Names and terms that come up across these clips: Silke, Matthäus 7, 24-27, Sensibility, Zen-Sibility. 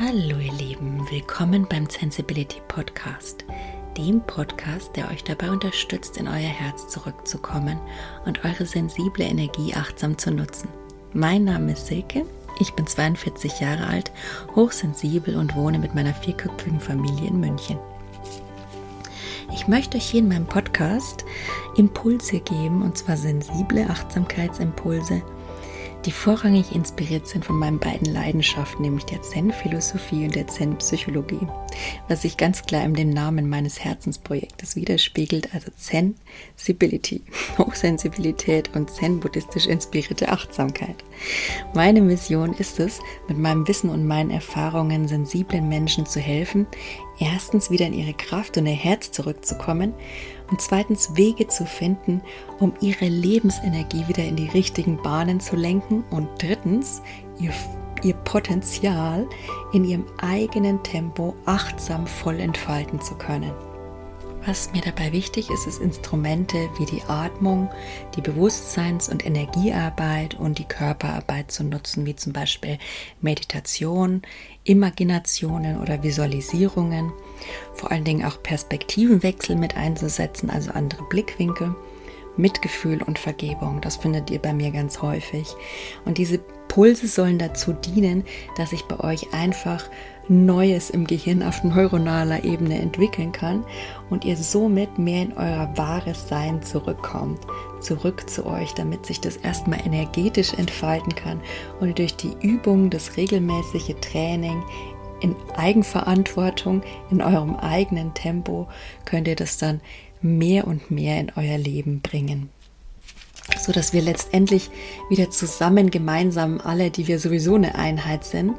Hallo ihr Lieben, willkommen beim Sensibility Podcast, dem Podcast, der euch dabei unterstützt, in euer Herz zurückzukommen und eure sensible Energie achtsam zu nutzen. Mein Name ist Silke, ich bin 42 Jahre alt, hochsensibel und wohne mit meiner vierköpfigen Familie in München. Ich möchte euch hier in meinem Podcast Impulse geben, und zwar sensible Achtsamkeitsimpulse, die vorrangig inspiriert sind von meinen beiden Leidenschaften, nämlich der Zen-Philosophie und der Zen-Psychologie, was sich ganz klar in dem Namen meines Herzensprojektes widerspiegelt, also Zen-Sibility, Hochsensibilität und Zen-buddhistisch inspirierte Achtsamkeit. Meine Mission ist es, mit meinem Wissen und meinen Erfahrungen sensiblen Menschen zu helfen, erstens wieder in ihre Kraft und ihr Herz zurückzukommen und zweitens Wege zu finden, um ihre Lebensenergie wieder in die richtigen Bahnen zu lenken und drittens ihr Potenzial in ihrem eigenen Tempo achtsam voll entfalten zu können. Was mir dabei wichtig ist, ist Instrumente wie die Atmung, die Bewusstseins- und Energiearbeit und die Körperarbeit zu nutzen, wie zum Beispiel Meditation, Imaginationen oder Visualisierungen, vor allen Dingen auch Perspektivenwechsel mit einzusetzen, also andere Blickwinkel, Mitgefühl und Vergebung. Das findet ihr bei mir ganz häufig. Und diese Impulse sollen dazu dienen, dass ich bei euch einfach Neues im Gehirn auf neuronaler Ebene entwickeln kann und ihr somit mehr in euer wahres Sein zurückkommt, zurück zu euch, damit sich das erstmal energetisch entfalten kann und durch die Übung, das regelmäßige Training in Eigenverantwortung, in eurem eigenen Tempo, könnt ihr das dann mehr und mehr in euer Leben bringen. So dass wir letztendlich wieder zusammen, gemeinsam, alle, die wir sowieso eine Einheit sind,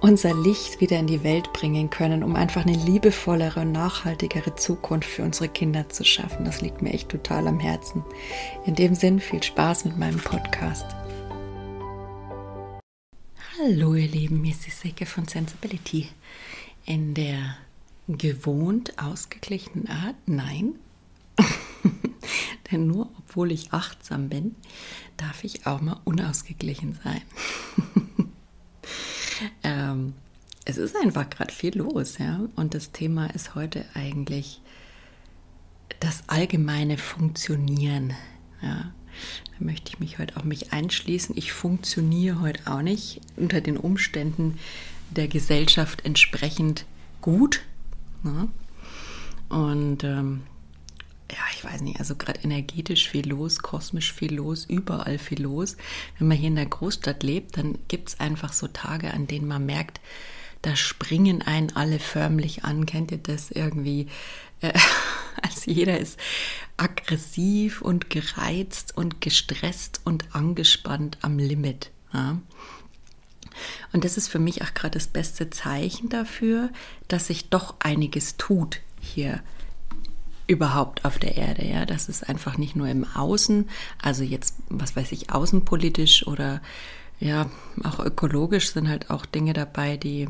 unser Licht wieder in die Welt bringen können, um einfach eine liebevollere und nachhaltigere Zukunft für unsere Kinder zu schaffen. Das liegt mir echt total am Herzen. In dem Sinn, viel Spaß mit meinem Podcast. Hallo ihr Lieben, hier ist die Silke von Sensibility. In der gewohnt ausgeglichenen Art? Nein. Denn nur obwohl ich achtsam bin, darf ich auch mal unausgeglichen sein. Es ist einfach gerade viel los, ja. Und das Thema ist heute eigentlich das allgemeine Funktionieren. Ja. Da möchte ich mich heute auch einschließen. Ich funktioniere heute auch nicht unter den Umständen der Gesellschaft entsprechend gut. Ja. Und ja, ich weiß nicht, also gerade energetisch viel los, kosmisch viel los, überall viel los. Wenn man hier in der Großstadt lebt, dann gibt es einfach so Tage, an denen man merkt, da springen einen alle förmlich an. Kennt ihr das irgendwie? Also jeder ist aggressiv und gereizt und gestresst und angespannt am Limit. Ja? Und das ist für mich auch gerade das beste Zeichen dafür, dass sich doch einiges tut hier überhaupt auf der Erde, ja, das ist einfach nicht nur im Außen, also jetzt, was weiß ich, außenpolitisch oder ja, auch ökologisch sind halt auch Dinge dabei, die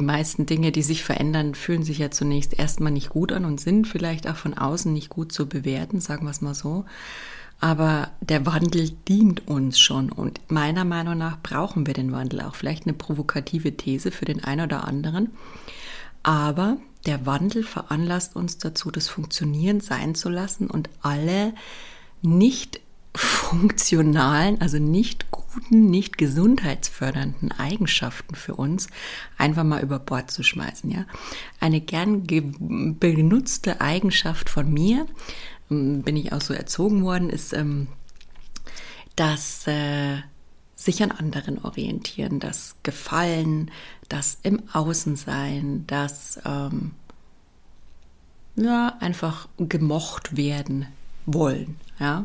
meisten Dinge, die sich verändern, fühlen sich ja zunächst erstmal nicht gut an und sind vielleicht auch von außen nicht gut zu bewerten, sagen wir es mal so, aber der Wandel dient uns schon und meiner Meinung nach brauchen wir den Wandel auch, vielleicht eine provokative These für den einen oder anderen, aber der Wandel veranlasst uns dazu, das Funktionieren sein zu lassen und alle nicht funktionalen, also nicht guten, nicht gesundheitsfördernden Eigenschaften für uns einfach mal über Bord zu schmeißen. Ja? Eine gern benutzte Eigenschaft von mir, bin ich auch so erzogen worden, ist, dass sich an anderen orientieren, das Gefallen, das im Außen sein, das einfach gemocht werden wollen. Ja?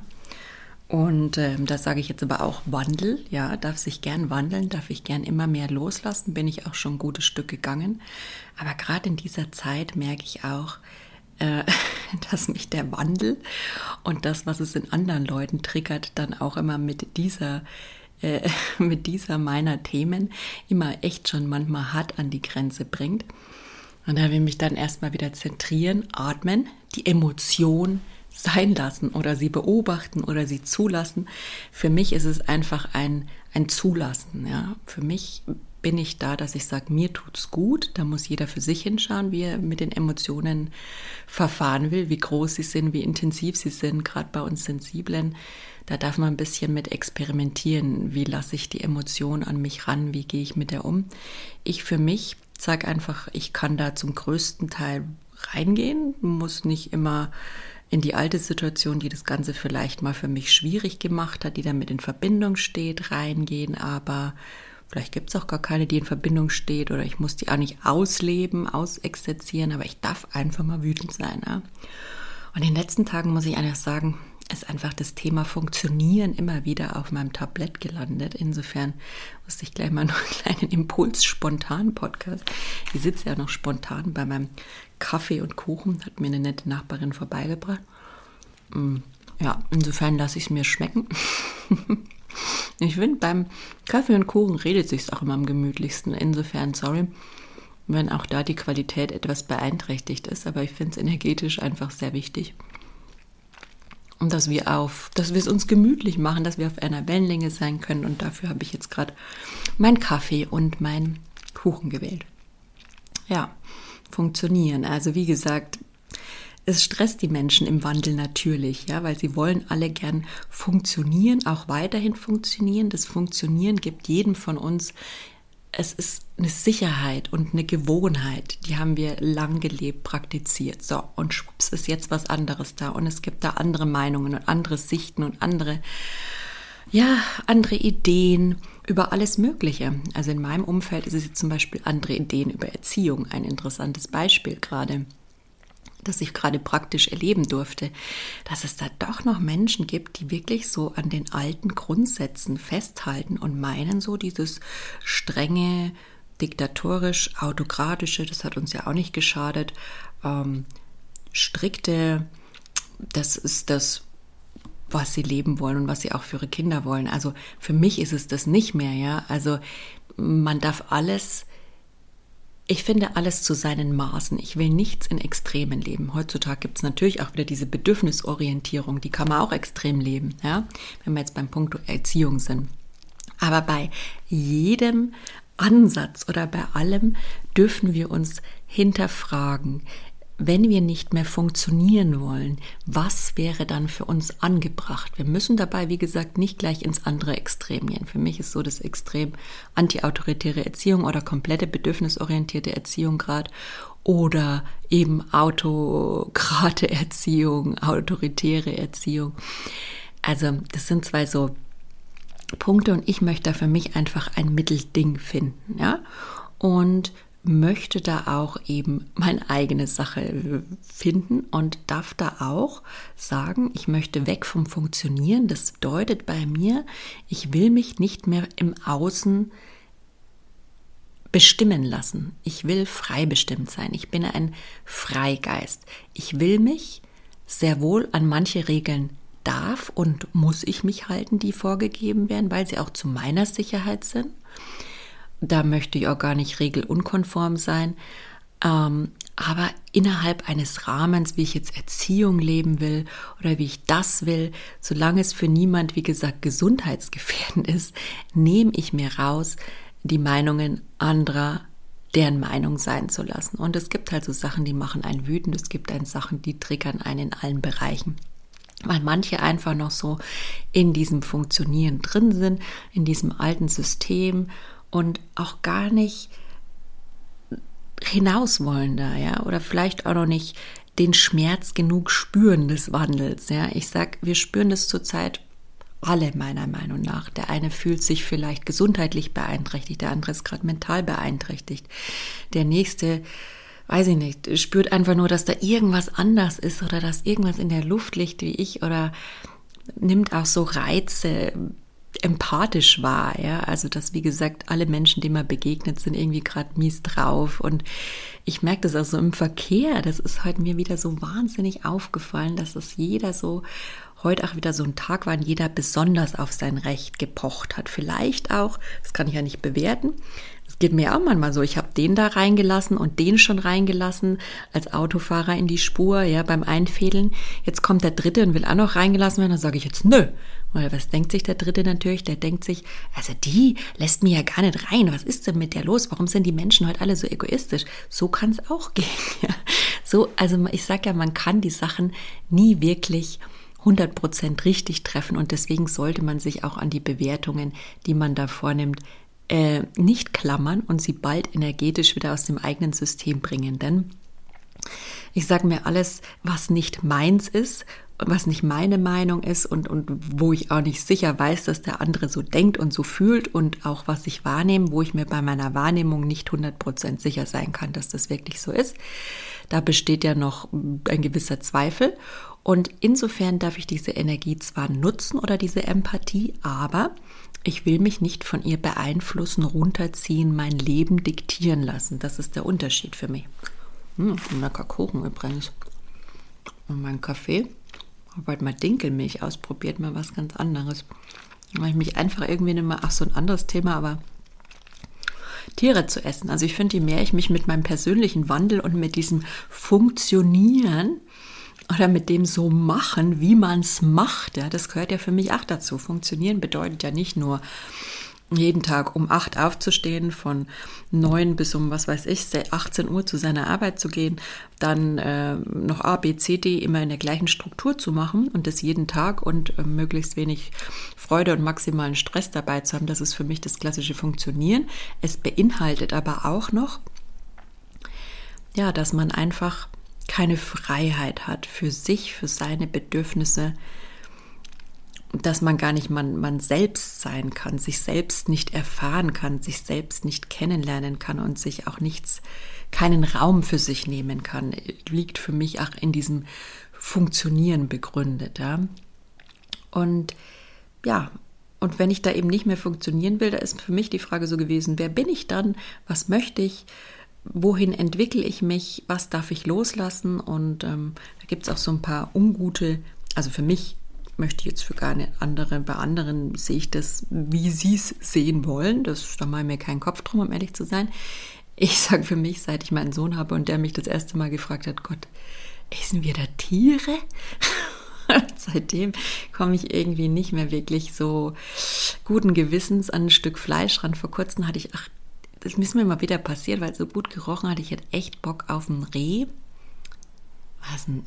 Und das sage ich jetzt aber auch Wandel, ja, darf sich gern wandeln, darf ich gern immer mehr loslassen, bin ich auch schon ein gutes Stück gegangen. Aber gerade in dieser Zeit merke ich auch, dass mich der Wandel und das, was es in anderen Leuten triggert, dann auch immer mit dieser meiner Themen immer echt schon manchmal hart an die Grenze bringt. Und da will ich mich dann erstmal wieder zentrieren, atmen, die Emotion sein lassen oder sie beobachten oder sie zulassen. Für mich ist es einfach ein Zulassen. Ja. Für mich bin ich da, dass ich sage, mir tut's gut. Da muss jeder für sich hinschauen, wie er mit den Emotionen verfahren will, wie groß sie sind, wie intensiv sie sind, gerade bei uns Sensiblen. Da darf man ein bisschen mit experimentieren. Wie lasse ich die Emotion an mich ran? Wie gehe ich mit der um? Ich für mich sage einfach, ich kann da zum größten Teil reingehen, muss nicht immer in die alte Situation, die das Ganze vielleicht mal für mich schwierig gemacht hat, die damit in Verbindung steht, reingehen, aber vielleicht gibt es auch gar keine, die in Verbindung steht, oder ich muss die auch nicht ausleben, ausexerzieren, aber ich darf einfach mal wütend sein. Ja? Und in den letzten Tagen muss ich einfach sagen, ist einfach das Thema Funktionieren immer wieder auf meinem Tablett gelandet. Insofern musste ich gleich mal noch einen kleinen Impuls, spontan Podcast. Ich sitze ja noch spontan bei meinem Kaffee und Kuchen, hat mir eine nette Nachbarin vorbeigebracht. Ja, insofern lasse ich es mir schmecken. Ich finde, beim Kaffee und Kuchen redet sich's auch immer am gemütlichsten. Insofern, sorry, wenn auch da die Qualität etwas beeinträchtigt ist, aber ich finde es energetisch einfach sehr wichtig. Und dass wir es uns gemütlich machen, dass wir auf einer Wellenlänge sein können. Und dafür habe ich jetzt gerade meinen Kaffee und meinen Kuchen gewählt. Ja, funktionieren. Also wie gesagt, es stresst die Menschen im Wandel natürlich, ja, weil sie wollen alle gern funktionieren, auch weiterhin funktionieren. Das Funktionieren gibt jedem von uns, es ist eine Sicherheit und eine Gewohnheit, die haben wir lang gelebt, praktiziert. So, und schwupps ist jetzt was anderes da. Und es gibt da andere Meinungen und andere Sichten und andere Ideen über alles Mögliche. Also in meinem Umfeld ist es jetzt zum Beispiel andere Ideen über Erziehung. Ein interessantes Beispiel gerade, das ich gerade praktisch erleben durfte, dass es da doch noch Menschen gibt, die wirklich so an den alten Grundsätzen festhalten und meinen, so dieses strenge, diktatorisch, autokratische, das hat uns ja auch nicht geschadet, strikte, das ist das, was sie leben wollen und was sie auch für ihre Kinder wollen. Also für mich ist es das nicht mehr, ja. Also man darf alles. Ich finde, alles zu seinen Maßen. Ich will nichts in Extremen leben. Heutzutage gibt es natürlich auch wieder diese Bedürfnisorientierung. Die kann man auch extrem leben, ja? Wenn wir jetzt beim Punkt Erziehung sind. Aber bei jedem Ansatz oder bei allem dürfen wir uns hinterfragen, wenn wir nicht mehr funktionieren wollen, was wäre dann für uns angebracht? Wir müssen dabei, wie gesagt, nicht gleich ins andere Extrem gehen. Für mich ist so das Extrem antiautoritäre Erziehung oder komplette bedürfnisorientierte Erziehung gerade oder eben autokrate Erziehung, autoritäre Erziehung. Also das sind zwei so Punkte und ich möchte da für mich einfach ein Mittelding finden, ja? Und möchte da auch eben meine eigene Sache finden und darf da auch sagen, ich möchte weg vom Funktionieren. Das bedeutet bei mir, ich will mich nicht mehr im Außen bestimmen lassen. Ich will frei bestimmt sein. Ich bin ein Freigeist. Ich will mich sehr wohl an manche Regeln darf und muss ich mich halten, die vorgegeben werden, weil sie auch zu meiner Sicherheit sind. Da möchte ich auch gar nicht regelunkonform sein, aber innerhalb eines Rahmens, wie ich jetzt Erziehung leben will oder wie ich das will, solange es für niemand, wie gesagt, gesundheitsgefährdend ist, nehme ich mir raus, die Meinungen anderer, deren Meinung sein zu lassen. Und es gibt halt so Sachen, die machen einen wütend, es gibt einen Sachen, die triggern einen in allen Bereichen. Weil manche einfach noch so in diesem Funktionieren drin sind, in diesem alten System, und auch gar nicht hinaus wollen da, ja, oder vielleicht auch noch nicht den Schmerz genug spüren des Wandels, ja. Ich sag, wir spüren das zurzeit alle meiner Meinung nach. Der eine fühlt sich vielleicht gesundheitlich beeinträchtigt, der andere ist gerade mental beeinträchtigt. Der nächste, weiß ich nicht, spürt einfach nur, dass da irgendwas anders ist oder dass irgendwas in der Luft liegt wie ich oder nimmt auch so Reize empathisch war, ja, also dass, wie gesagt, alle Menschen, denen man begegnet, sind irgendwie gerade mies drauf und ich merke das auch so im Verkehr, das ist heute mir wieder so wahnsinnig aufgefallen, dass es jeder so, heute auch wieder so ein Tag war, und jeder besonders auf sein Recht gepocht hat, vielleicht auch, das kann ich ja nicht bewerten, Es geht mir auch manchmal so, ich habe den da reingelassen und den schon reingelassen als Autofahrer in die Spur, ja, beim Einfädeln. Jetzt kommt der Dritte und will auch noch reingelassen werden, dann sage ich jetzt nö. Oder was denkt sich der Dritte natürlich? Der denkt sich, also die lässt mir ja gar nicht rein. Was ist denn mit der los? Warum sind die Menschen heute alle so egoistisch? So kann es auch gehen. Ja. So, also ich sage ja, man kann die Sachen nie wirklich 100% richtig treffen und deswegen sollte man sich auch an die Bewertungen, die man da vornimmt, nicht klammern und sie bald energetisch wieder aus dem eigenen System bringen. Denn ich sage mir, alles, was nicht meins ist, was nicht meine Meinung ist und wo ich auch nicht sicher weiß, dass der andere so denkt und so fühlt und auch was ich wahrnehme, wo ich mir bei meiner Wahrnehmung nicht 100% sicher sein kann, dass das wirklich so ist. Da besteht ja noch ein gewisser Zweifel und insofern darf ich diese Energie zwar nutzen oder diese Empathie, aber ich will mich nicht von ihr beeinflussen, runterziehen, mein Leben diktieren lassen. Das ist der Unterschied für mich. Lecker Kuchen übrigens. Und mein Kaffee. Ich habe heute mal Dinkelmilch ausprobiert, mal was ganz anderes. Weil ich mich einfach irgendwie nicht mehr, so ein anderes Thema, aber Tiere zu essen. Also ich finde, je mehr ich mich mit meinem persönlichen Wandel und mit diesem Funktionieren oder mit dem so machen, wie man es macht, ja, das gehört ja für mich auch dazu. Funktionieren bedeutet ja nicht nur jeden Tag um 8 aufzustehen, von 9 bis um, 18 Uhr zu seiner Arbeit zu gehen, dann noch A, B, C, D immer in der gleichen Struktur zu machen und das jeden Tag und möglichst wenig Freude und maximalen Stress dabei zu haben. Das ist für mich das klassische Funktionieren. Es beinhaltet aber auch noch, ja, dass man einfach keine Freiheit hat für sich, für seine Bedürfnisse, dass man gar nicht man selbst sein kann, sich selbst nicht erfahren kann, sich selbst nicht kennenlernen kann und sich auch keinen Raum für sich nehmen kann, liegt für mich auch in diesem Funktionieren begründet. Ja? Und wenn ich da eben nicht mehr funktionieren will, da ist für mich die Frage so gewesen, wer bin ich dann, was möchte ich, wohin entwickle ich mich, was darf ich loslassen und da gibt es auch so ein paar ungute, also für mich, möchte ich jetzt für gar nicht andere, bei anderen sehe ich das, wie sie es sehen wollen. Da mache ich mir keinen Kopf drum, um ehrlich zu sein. Ich sage für mich, seit ich meinen Sohn habe und der mich das erste Mal gefragt hat, Gott, essen wir da Tiere? Seitdem komme ich irgendwie nicht mehr wirklich so guten Gewissens an ein Stück Fleisch ran. Vor kurzem hatte ich, das ist mir mal wieder passiert, weil es so gut gerochen hat, ich hätte echt Bock auf ein Reh. War es ein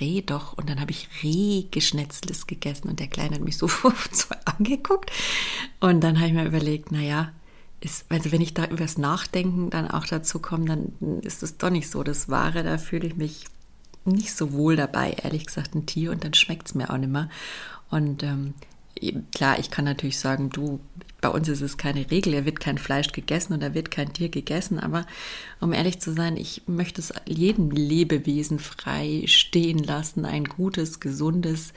Reh? Doch. Und dann habe ich Rehgeschnetzeltes gegessen und der Kleine hat mich so angeguckt. Und dann habe ich mir überlegt, naja, also wenn ich da über das Nachdenken dann auch dazu komme, dann ist es doch nicht so das Wahre. Da fühle ich mich nicht so wohl dabei, ehrlich gesagt, ein Tier. Und dann schmeckt es mir auch nicht mehr. Und klar, ich kann natürlich sagen, bei uns ist es keine Regel, da wird kein Fleisch gegessen oder wird kein Tier gegessen, aber um ehrlich zu sein, ich möchte es jedem Lebewesen frei stehen lassen, ein gutes, gesundes,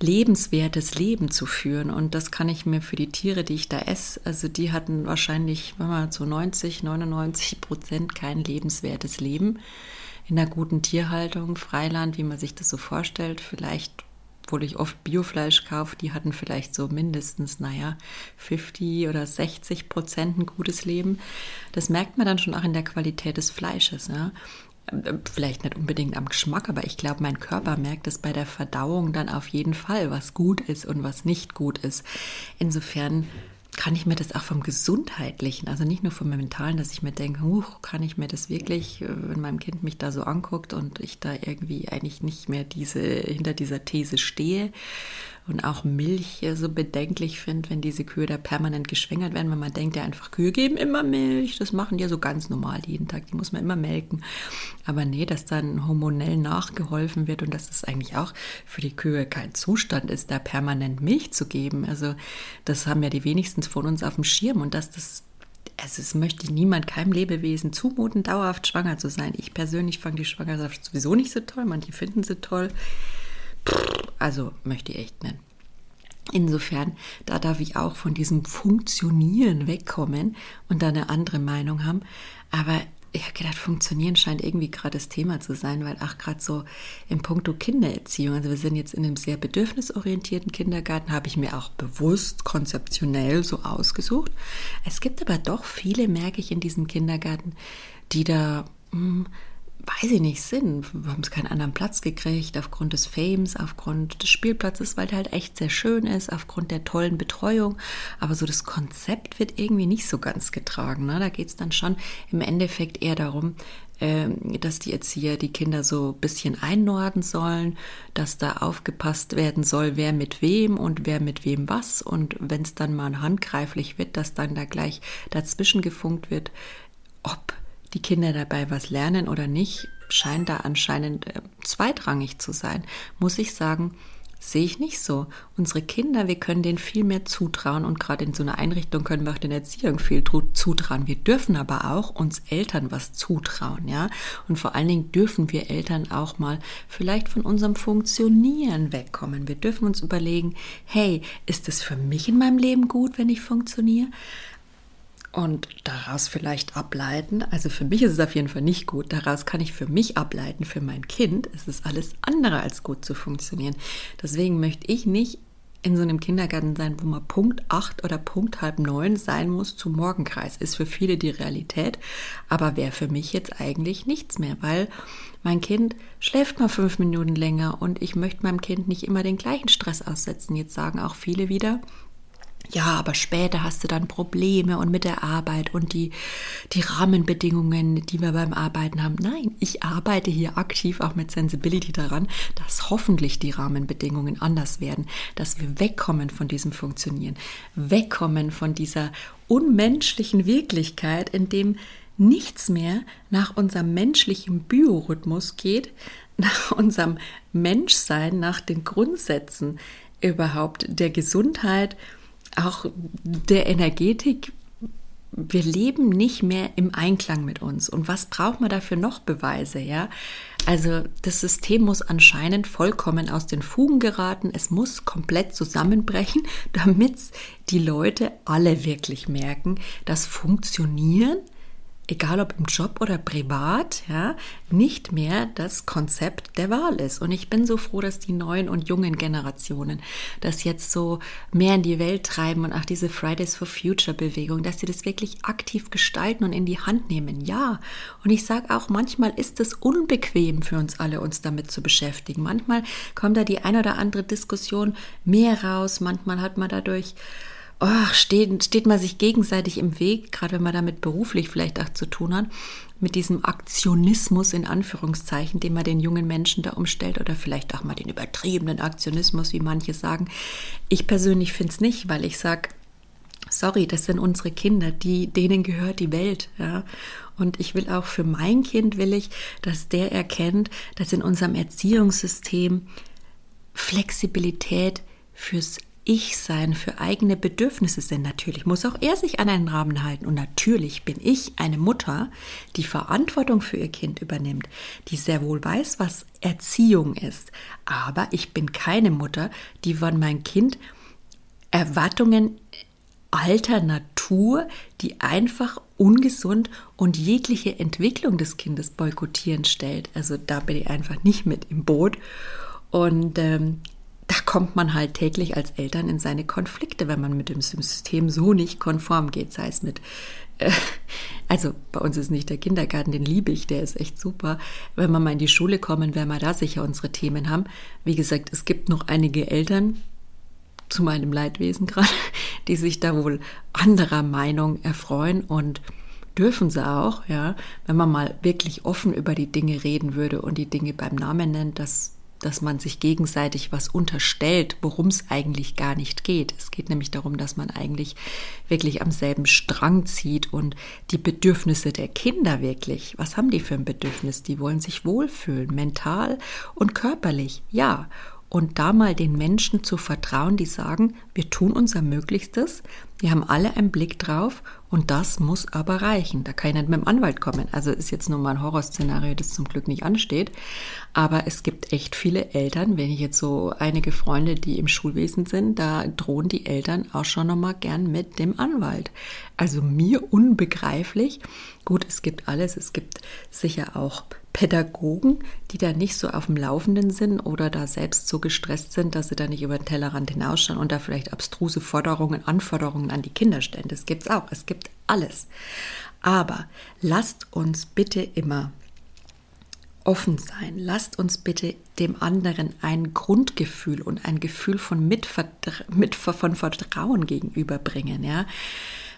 lebenswertes Leben zu führen und das kann ich mir für die Tiere, die ich da esse, also die hatten wahrscheinlich, wenn man zu 90-99% kein lebenswertes Leben in einer guten Tierhaltung, Freiland, wie man sich das so vorstellt, vielleicht obwohl ich oft Biofleisch kaufe, die hatten vielleicht so mindestens, 50% oder 60% ein gutes Leben. Das merkt man dann schon auch in der Qualität des Fleisches. Ja? Vielleicht nicht unbedingt am Geschmack, aber ich glaube, mein Körper merkt es bei der Verdauung dann auf jeden Fall, was gut ist und was nicht gut ist. Insofern kann ich mir das auch vom Gesundheitlichen, also nicht nur vom Mentalen, dass ich mir denke, kann ich mir das wirklich, wenn mein Kind mich da so anguckt und ich da irgendwie eigentlich nicht mehr hinter dieser These stehe und auch Milch so bedenklich finde, wenn diese Kühe da permanent geschwängert werden, weil man denkt ja einfach, Kühe geben immer Milch, das machen die ja so ganz normal jeden Tag, die muss man immer melken. Aber nee, dass dann hormonell nachgeholfen wird und dass es eigentlich auch für die Kühe kein Zustand ist, da permanent Milch zu geben. Also das haben ja die wenigsten von uns auf dem Schirm und dass das, also es möchte niemand, keinem Lebewesen zumuten, dauerhaft schwanger zu sein. Ich persönlich fand die Schwangerschaft sowieso nicht so toll, manche finden sie toll, also möchte ich echt nicht. Insofern, da darf ich auch von diesem Funktionieren wegkommen und da eine andere Meinung haben, aber ich habe gedacht, Funktionieren scheint irgendwie gerade das Thema zu sein, weil auch gerade so im Punkto Kindererziehung, also wir sind jetzt in einem sehr bedürfnisorientierten Kindergarten, habe ich mir auch bewusst konzeptionell so ausgesucht. Es gibt aber doch viele, merke ich, in diesem Kindergarten, die da, weiß ich nicht, sind. Wir haben es keinen anderen Platz gekriegt, aufgrund des Fames, aufgrund des Spielplatzes, weil der halt echt sehr schön ist, aufgrund der tollen Betreuung. Aber so das Konzept wird irgendwie nicht so ganz getragen. Ne? Da geht es dann schon im Endeffekt eher darum, dass die Erzieher die Kinder so ein bisschen einordnen sollen, dass da aufgepasst werden soll, wer mit wem und wer mit wem was. Und wenn es dann mal handgreiflich wird, dass dann da gleich dazwischen gefunkt wird, ob die Kinder dabei was lernen oder nicht, scheint da anscheinend zweitrangig zu sein. Muss ich sagen, sehe ich nicht so. Unsere Kinder, wir können denen viel mehr zutrauen und gerade in so einer Einrichtung können wir auch den Erziehern viel zutrauen. Wir dürfen aber auch uns Eltern was zutrauen, ja. Und vor allen Dingen dürfen wir Eltern auch mal vielleicht von unserem Funktionieren wegkommen. Wir dürfen uns überlegen, hey, ist das für mich in meinem Leben gut, wenn ich funktioniere? Und daraus vielleicht ableiten, also für mich ist es auf jeden Fall nicht gut, daraus kann ich für mich ableiten, für mein Kind ist es alles andere als gut zu funktionieren. Deswegen möchte ich nicht in so einem Kindergarten sein, wo man Punkt 8 oder Punkt halb 9 sein muss zum Morgenkreis. Ist für viele die Realität, aber wäre für mich jetzt eigentlich nichts mehr, weil mein Kind schläft mal 5 Minuten länger und ich möchte meinem Kind nicht immer den gleichen Stress aussetzen. Jetzt sagen auch viele wieder, ja, aber später hast du dann Probleme und mit der Arbeit und die Rahmenbedingungen, die wir beim Arbeiten haben. Nein, ich arbeite hier aktiv auch mit Sensibility daran, dass hoffentlich die Rahmenbedingungen anders werden, dass wir wegkommen von diesem Funktionieren, wegkommen von dieser unmenschlichen Wirklichkeit, in dem nichts mehr nach unserem menschlichen Biorhythmus geht, nach unserem Menschsein, nach den Grundsätzen überhaupt der Gesundheit, auch der Energetik. Wir leben nicht mehr im Einklang mit uns. Und was braucht man dafür noch Beweise? Ja? Also das System muss anscheinend vollkommen aus den Fugen geraten. Es muss komplett zusammenbrechen, damit die Leute alle wirklich merken, dass Funktionieren, egal ob im Job oder privat, ja, nicht mehr das Konzept der Wahl ist. Und ich bin so froh, dass die neuen und jungen Generationen das jetzt so mehr in die Welt treiben und auch diese Fridays for Future Bewegung, dass sie das wirklich aktiv gestalten und in die Hand nehmen. Ja, und ich sage auch, manchmal ist es unbequem für uns alle, uns damit zu beschäftigen. Manchmal kommt da die ein oder andere Diskussion mehr raus. Manchmal hat man dadurch... steht man sich gegenseitig im Weg, gerade wenn man damit beruflich vielleicht auch zu tun hat, mit diesem Aktionismus in Anführungszeichen, den man den jungen Menschen da umstellt oder vielleicht auch mal den übertriebenen Aktionismus, wie manche sagen. Ich persönlich finde es nicht, weil ich sage, sorry, das sind unsere Kinder, denen gehört die Welt. Ja? Und ich will auch für mein Kind, dass der erkennt, dass in unserem Erziehungssystem Flexibilität fürs Ich-Sein, für eigene Bedürfnisse sind. Natürlich muss auch er sich an einen Rahmen halten. Und natürlich bin ich eine Mutter, die Verantwortung für ihr Kind übernimmt, die sehr wohl weiß, was Erziehung ist. Aber ich bin keine Mutter, die von meinem Kind Erwartungen alter Natur, die einfach ungesund und jegliche Entwicklung des Kindes boykottieren stellt. Also da bin ich einfach nicht mit im Boot. Und da kommt man halt täglich als Eltern in seine Konflikte, wenn man mit dem System so nicht konform geht, sei es mit, also bei uns ist nicht der Kindergarten, den liebe ich, der ist echt super. Wenn wir mal in die Schule kommen, werden wir da sicher unsere Themen haben. Wie gesagt, es gibt noch einige Eltern, zu meinem Leidwesen gerade, die sich da wohl anderer Meinung erfreuen und dürfen sie auch, ja, wenn man mal wirklich offen über die Dinge reden würde und die Dinge beim Namen nennt, dass man sich gegenseitig was unterstellt, worum es eigentlich gar nicht geht. Es geht nämlich darum, dass man eigentlich wirklich am selben Strang zieht und die Bedürfnisse der Kinder wirklich, was haben die für ein Bedürfnis? Die wollen sich wohlfühlen, mental und körperlich, ja. Und da mal den Menschen zu vertrauen, die sagen, wir tun unser Möglichstes, wir haben alle einen Blick drauf und das muss aber reichen. Da kann ich nicht mit dem Anwalt kommen. Also ist jetzt nur mal ein Horrorszenario, das zum Glück nicht ansteht. Aber es gibt echt viele Eltern, wenn ich jetzt so einige Freunde, die im Schulwesen sind, da drohen die Eltern auch schon nochmal gern mit dem Anwalt. Also mir unbegreiflich. Gut, es gibt alles, es gibt sicher auch Pädagogen, die da nicht so auf dem Laufenden sind oder da selbst so gestresst sind, dass sie da nicht über den Tellerrand hinausschauen und da vielleicht abstruse Forderungen, Anforderungen an die Kinder stellen. Das gibt es auch. Es gibt alles. Aber lasst uns bitte immer offen sein. Lasst uns bitte dem anderen ein Grundgefühl und ein Gefühl von Vertrauen gegenüberbringen, ja?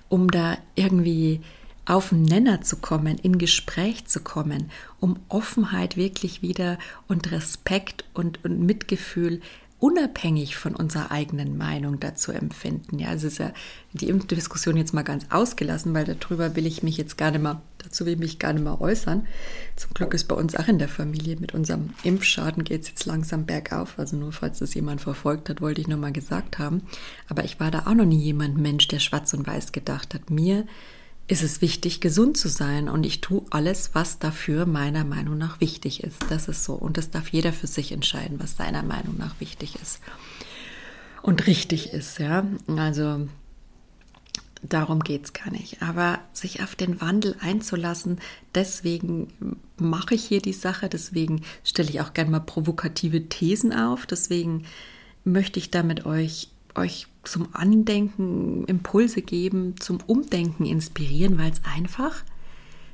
Um da irgendwie auf den Nenner zu kommen, in Gespräch zu kommen, um Offenheit wirklich wieder und Respekt und Mitgefühl unabhängig von unserer eigenen Meinung dazu impfinden. Ja, also ist ja die Impfdiskussion jetzt mal ganz ausgelassen, weil darüber will ich mich gar nicht mehr äußern. Zum Glück ist bei uns auch in der Familie mit unserem Impfschaden geht es jetzt langsam bergauf. Also nur falls das jemand verfolgt hat, wollte ich nochmal gesagt haben. Aber ich war da auch noch nie jemand Mensch, der schwarz und weiß gedacht hat. Mir ist es wichtig, gesund zu sein und ich tue alles, was dafür meiner Meinung nach wichtig ist. Das ist so und das darf jeder für sich entscheiden, was seiner Meinung nach wichtig ist und richtig ist. Ja, also darum geht es gar nicht. Aber sich auf den Wandel einzulassen, deswegen mache ich hier die Sache, deswegen stelle ich auch gerne mal provokative Thesen auf, deswegen möchte ich da mit euch zum Andenken Impulse geben, zum Umdenken inspirieren, weil es einfach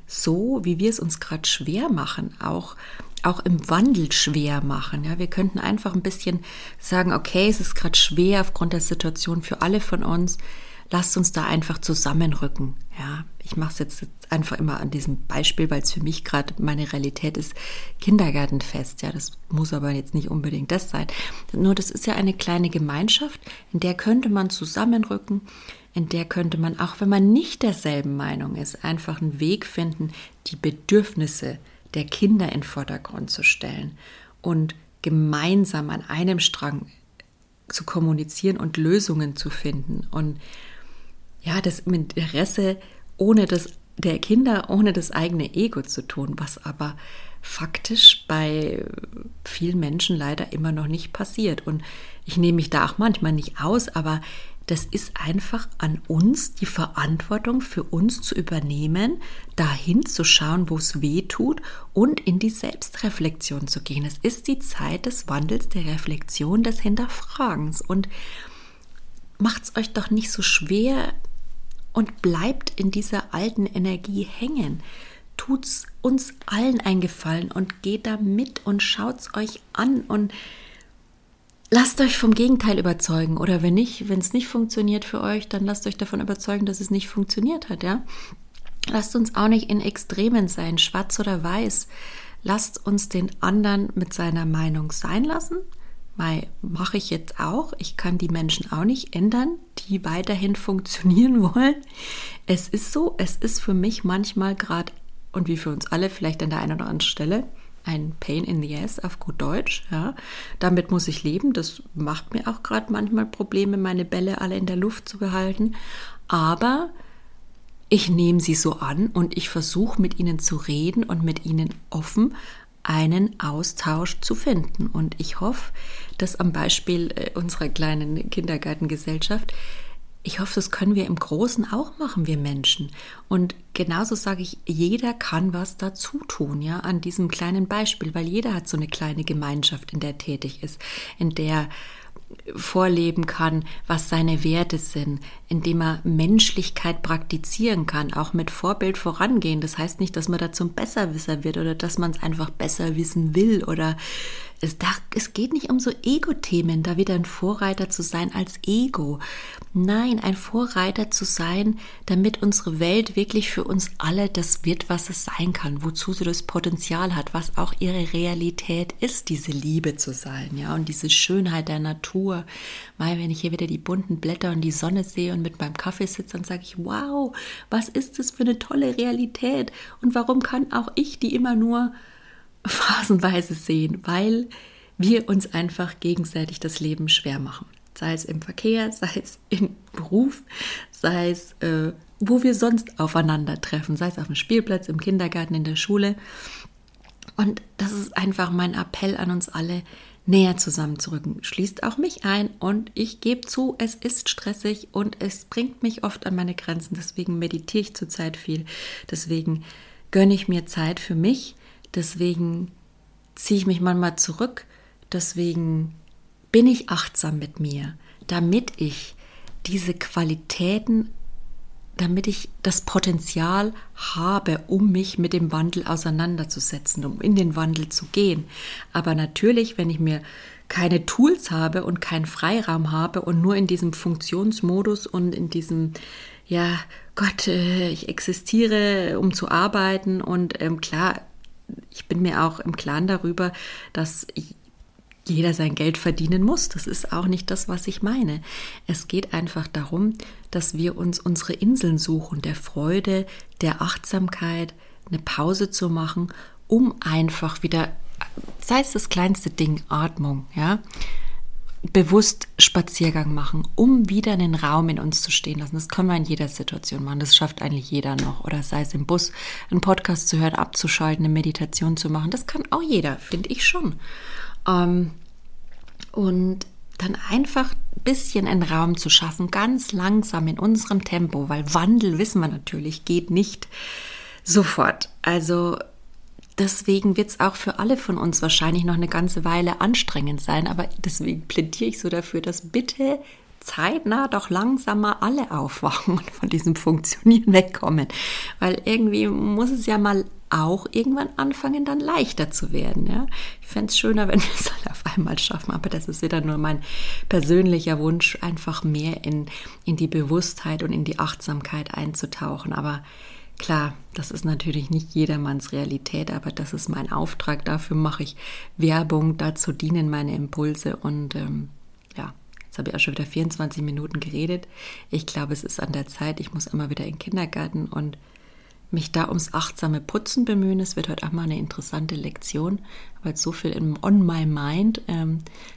so, wie wir es uns gerade schwer machen, auch im Wandel schwer machen. Ja, wir könnten einfach ein bisschen sagen, okay, es ist gerade schwer aufgrund der Situation für alle von uns, lasst uns da einfach zusammenrücken. Ja, ich mache es jetzt einfach immer an diesem Beispiel, weil es für mich gerade meine Realität ist, Kindergartenfest. Ja, das muss aber jetzt nicht unbedingt das sein. Nur das ist ja eine kleine Gemeinschaft, in der könnte man zusammenrücken, in der könnte man, auch wenn man nicht derselben Meinung ist, einfach einen Weg finden, die Bedürfnisse der Kinder in den Vordergrund zu stellen und gemeinsam an einem Strang zu kommunizieren und Lösungen zu finden. Und ja, das im Interesse ohne das der Kinder, ohne das eigene Ego zu tun, was aber faktisch bei vielen Menschen leider immer noch nicht passiert. Und ich nehme mich da auch manchmal nicht aus, aber das ist einfach an uns, die Verantwortung für uns zu übernehmen, dahin zu schauen, wo es weh tut und in die Selbstreflexion zu gehen. Es ist die Zeit des Wandels, der Reflexion, des Hinterfragens. Und macht es euch doch nicht so schwer und bleibt in dieser alten Energie hängen. Tut es uns allen einen Gefallen und geht da mit und schaut es euch an und lasst euch vom Gegenteil überzeugen, oder wenn nicht, wenn es nicht funktioniert für euch, dann lasst euch davon überzeugen, dass es nicht funktioniert hat, ja? Lasst uns auch nicht in Extremen sein, schwarz oder weiß. Lasst uns den anderen mit seiner Meinung sein lassen. Mache ich jetzt auch. Ich kann die Menschen auch nicht ändern, die weiterhin funktionieren wollen. Es ist so, es ist für mich manchmal gerade, und wie für uns alle, vielleicht an der einen oder anderen Stelle, ein Pain in the Ass auf gut Deutsch. Ja. Damit muss ich leben. Das macht mir auch gerade manchmal Probleme, meine Bälle alle in der Luft zu behalten. Aber ich nehme sie so an und ich versuche mit ihnen zu reden und mit ihnen offen einen Austausch zu finden. Und ich hoffe, dass am Beispiel unserer kleinen Kindergartengesellschaft, ich hoffe, das können wir im Großen auch machen, wir Menschen. Und genauso sage ich, jeder kann was dazu tun, ja, an diesem kleinen Beispiel, weil jeder hat so eine kleine Gemeinschaft, in der tätig ist, in der vorleben kann, was seine Werte sind, indem er Menschlichkeit praktizieren kann, auch mit Vorbild vorangehen. Das heißt nicht, dass man da zum Besserwisser wird oder dass man es einfach besser wissen will oder es geht nicht um so Ego-Themen, da wieder ein Vorreiter zu sein als Ego. Nein, ein Vorreiter zu sein, damit unsere Welt wirklich für uns alle das wird, was es sein kann, wozu sie das Potenzial hat, was auch ihre Realität ist, diese Liebe zu sein, ja, und diese Schönheit der Natur. Weil wenn ich hier wieder die bunten Blätter und die Sonne sehe und mit meinem Kaffee sitze, dann sage ich, wow, was ist das für eine tolle Realität und warum kann auch ich die immer nur phasenweise sehen, weil wir uns einfach gegenseitig das Leben schwer machen. Sei es im Verkehr, sei es im Beruf, sei es, wo wir sonst aufeinandertreffen, sei es auf dem Spielplatz, im Kindergarten, in der Schule. Und das ist einfach mein Appell an uns alle, näher zusammenzurücken. Schließt auch mich ein und ich gebe zu, es ist stressig und es bringt mich oft an meine Grenzen. Deswegen meditiere ich zurzeit viel, deswegen gönne ich mir Zeit für mich, deswegen ziehe ich mich manchmal zurück, deswegen bin ich achtsam mit mir, damit ich diese Qualitäten, damit ich das Potenzial habe, um mich mit dem Wandel auseinanderzusetzen, um in den Wandel zu gehen. Aber natürlich, wenn ich mir keine Tools habe und keinen Freiraum habe und nur in diesem Funktionsmodus und in diesem, ja Gott, ich existiere, um zu arbeiten und klar, ich bin mir auch im Klaren darüber, dass jeder sein Geld verdienen muss. Das ist auch nicht das, was ich meine. Es geht einfach darum, dass wir uns unsere Inseln suchen, der Freude, der Achtsamkeit, eine Pause zu machen, um einfach wieder, sei es das kleinste Ding, Atmung, ja, bewusst Spaziergang machen, um wieder einen Raum in uns zu stehen lassen. Das können wir in jeder Situation machen. Das schafft eigentlich jeder noch. Oder sei es im Bus, einen Podcast zu hören, abzuschalten, eine Meditation zu machen. Das kann auch jeder, finde ich schon. Und dann einfach ein bisschen einen Raum zu schaffen, ganz langsam in unserem Tempo, weil Wandel, wissen wir natürlich, geht nicht sofort. Also deswegen wird es auch für alle von uns wahrscheinlich noch eine ganze Weile anstrengend sein, aber deswegen plädiere ich so dafür, dass bitte zeitnah doch langsamer alle aufwachen und von diesem Funktionieren wegkommen, weil irgendwie muss es ja mal auch irgendwann anfangen, dann leichter zu werden. Ja? Ich fände es schöner, wenn wir es alle auf einmal schaffen, aber das ist wieder nur mein persönlicher Wunsch, einfach mehr in die Bewusstheit und in die Achtsamkeit einzutauchen. Aber klar, das ist natürlich nicht jedermanns Realität, aber das ist mein Auftrag, dafür mache ich Werbung, dazu dienen meine Impulse und ja, jetzt habe ich auch schon wieder 24 Minuten geredet. Ich glaube, es ist an der Zeit, ich muss immer wieder in den Kindergarten und mich da ums achtsame Putzen bemühen. Es wird heute auch mal eine interessante Lektion, weil so viel im On My Mind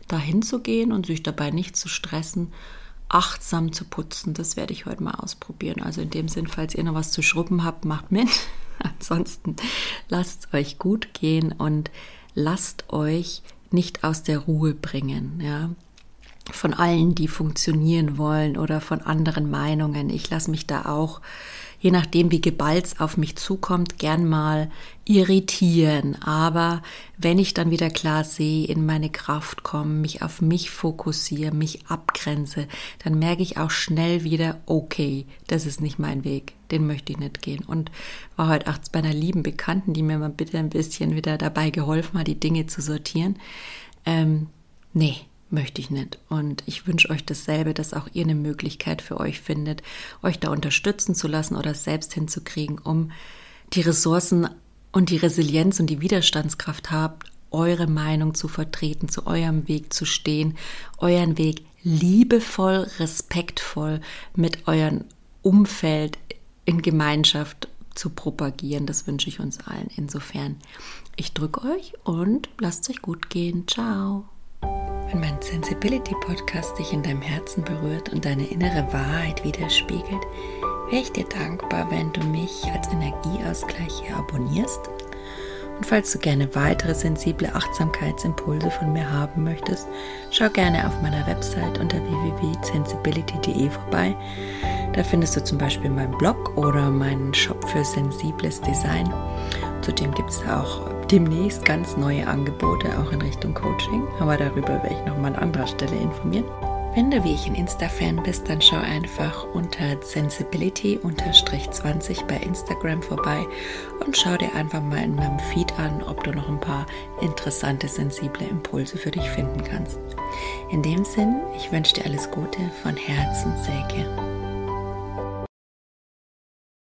da hinzugehen und sich dabei nicht zu stressen, achtsam zu putzen, das werde ich heute mal ausprobieren. Also in dem Sinn, falls ihr noch was zu schrubben habt, macht mit. Ansonsten lasst es euch gut gehen und lasst euch nicht aus der Ruhe bringen, ja. Von allen, die funktionieren wollen oder von anderen Meinungen. Ich lasse mich da auch, je nachdem wie geballt es auf mich zukommt, gern mal irritieren. Aber wenn ich dann wieder klar sehe, in meine Kraft komme, mich auf mich fokussiere, mich abgrenze, dann merke ich auch schnell wieder, okay, das ist nicht mein Weg, den möchte ich nicht gehen. Und war heute auch bei einer lieben Bekannten, die mir mal bitte ein bisschen wieder dabei geholfen hat, die Dinge zu sortieren. Nee. Möchte ich nicht. Und ich wünsche euch dasselbe, dass auch ihr eine Möglichkeit für euch findet, euch da unterstützen zu lassen oder selbst hinzukriegen, um die Ressourcen und die Resilienz und die Widerstandskraft habt, eure Meinung zu vertreten, zu eurem Weg zu stehen, euren Weg liebevoll, respektvoll mit eurem Umfeld in Gemeinschaft zu propagieren. Das wünsche ich uns allen. Insofern, ich drücke euch und lasst es euch gut gehen. Ciao. Wenn mein Sensibility-Podcast dich in deinem Herzen berührt und deine innere Wahrheit widerspiegelt, wäre ich dir dankbar, wenn du mich als Energieausgleich hier abonnierst. Und falls du gerne weitere sensible Achtsamkeitsimpulse von mir haben möchtest, schau gerne auf meiner Website unter www.sensibility.de vorbei. Da findest du zum Beispiel meinen Blog oder meinen Shop für sensibles Design. Zudem gibt es auch demnächst ganz neue Angebote, auch in Richtung Coaching, aber darüber werde ich nochmal an anderer Stelle informieren. Wenn du wie ich ein Insta-Fan bist, dann schau einfach unter Sensibility-20 bei Instagram vorbei und schau dir einfach mal in meinem Feed an, ob du noch ein paar interessante, sensible Impulse für dich finden kannst. In dem Sinn, ich wünsche dir alles Gute, von Herzen, Silke.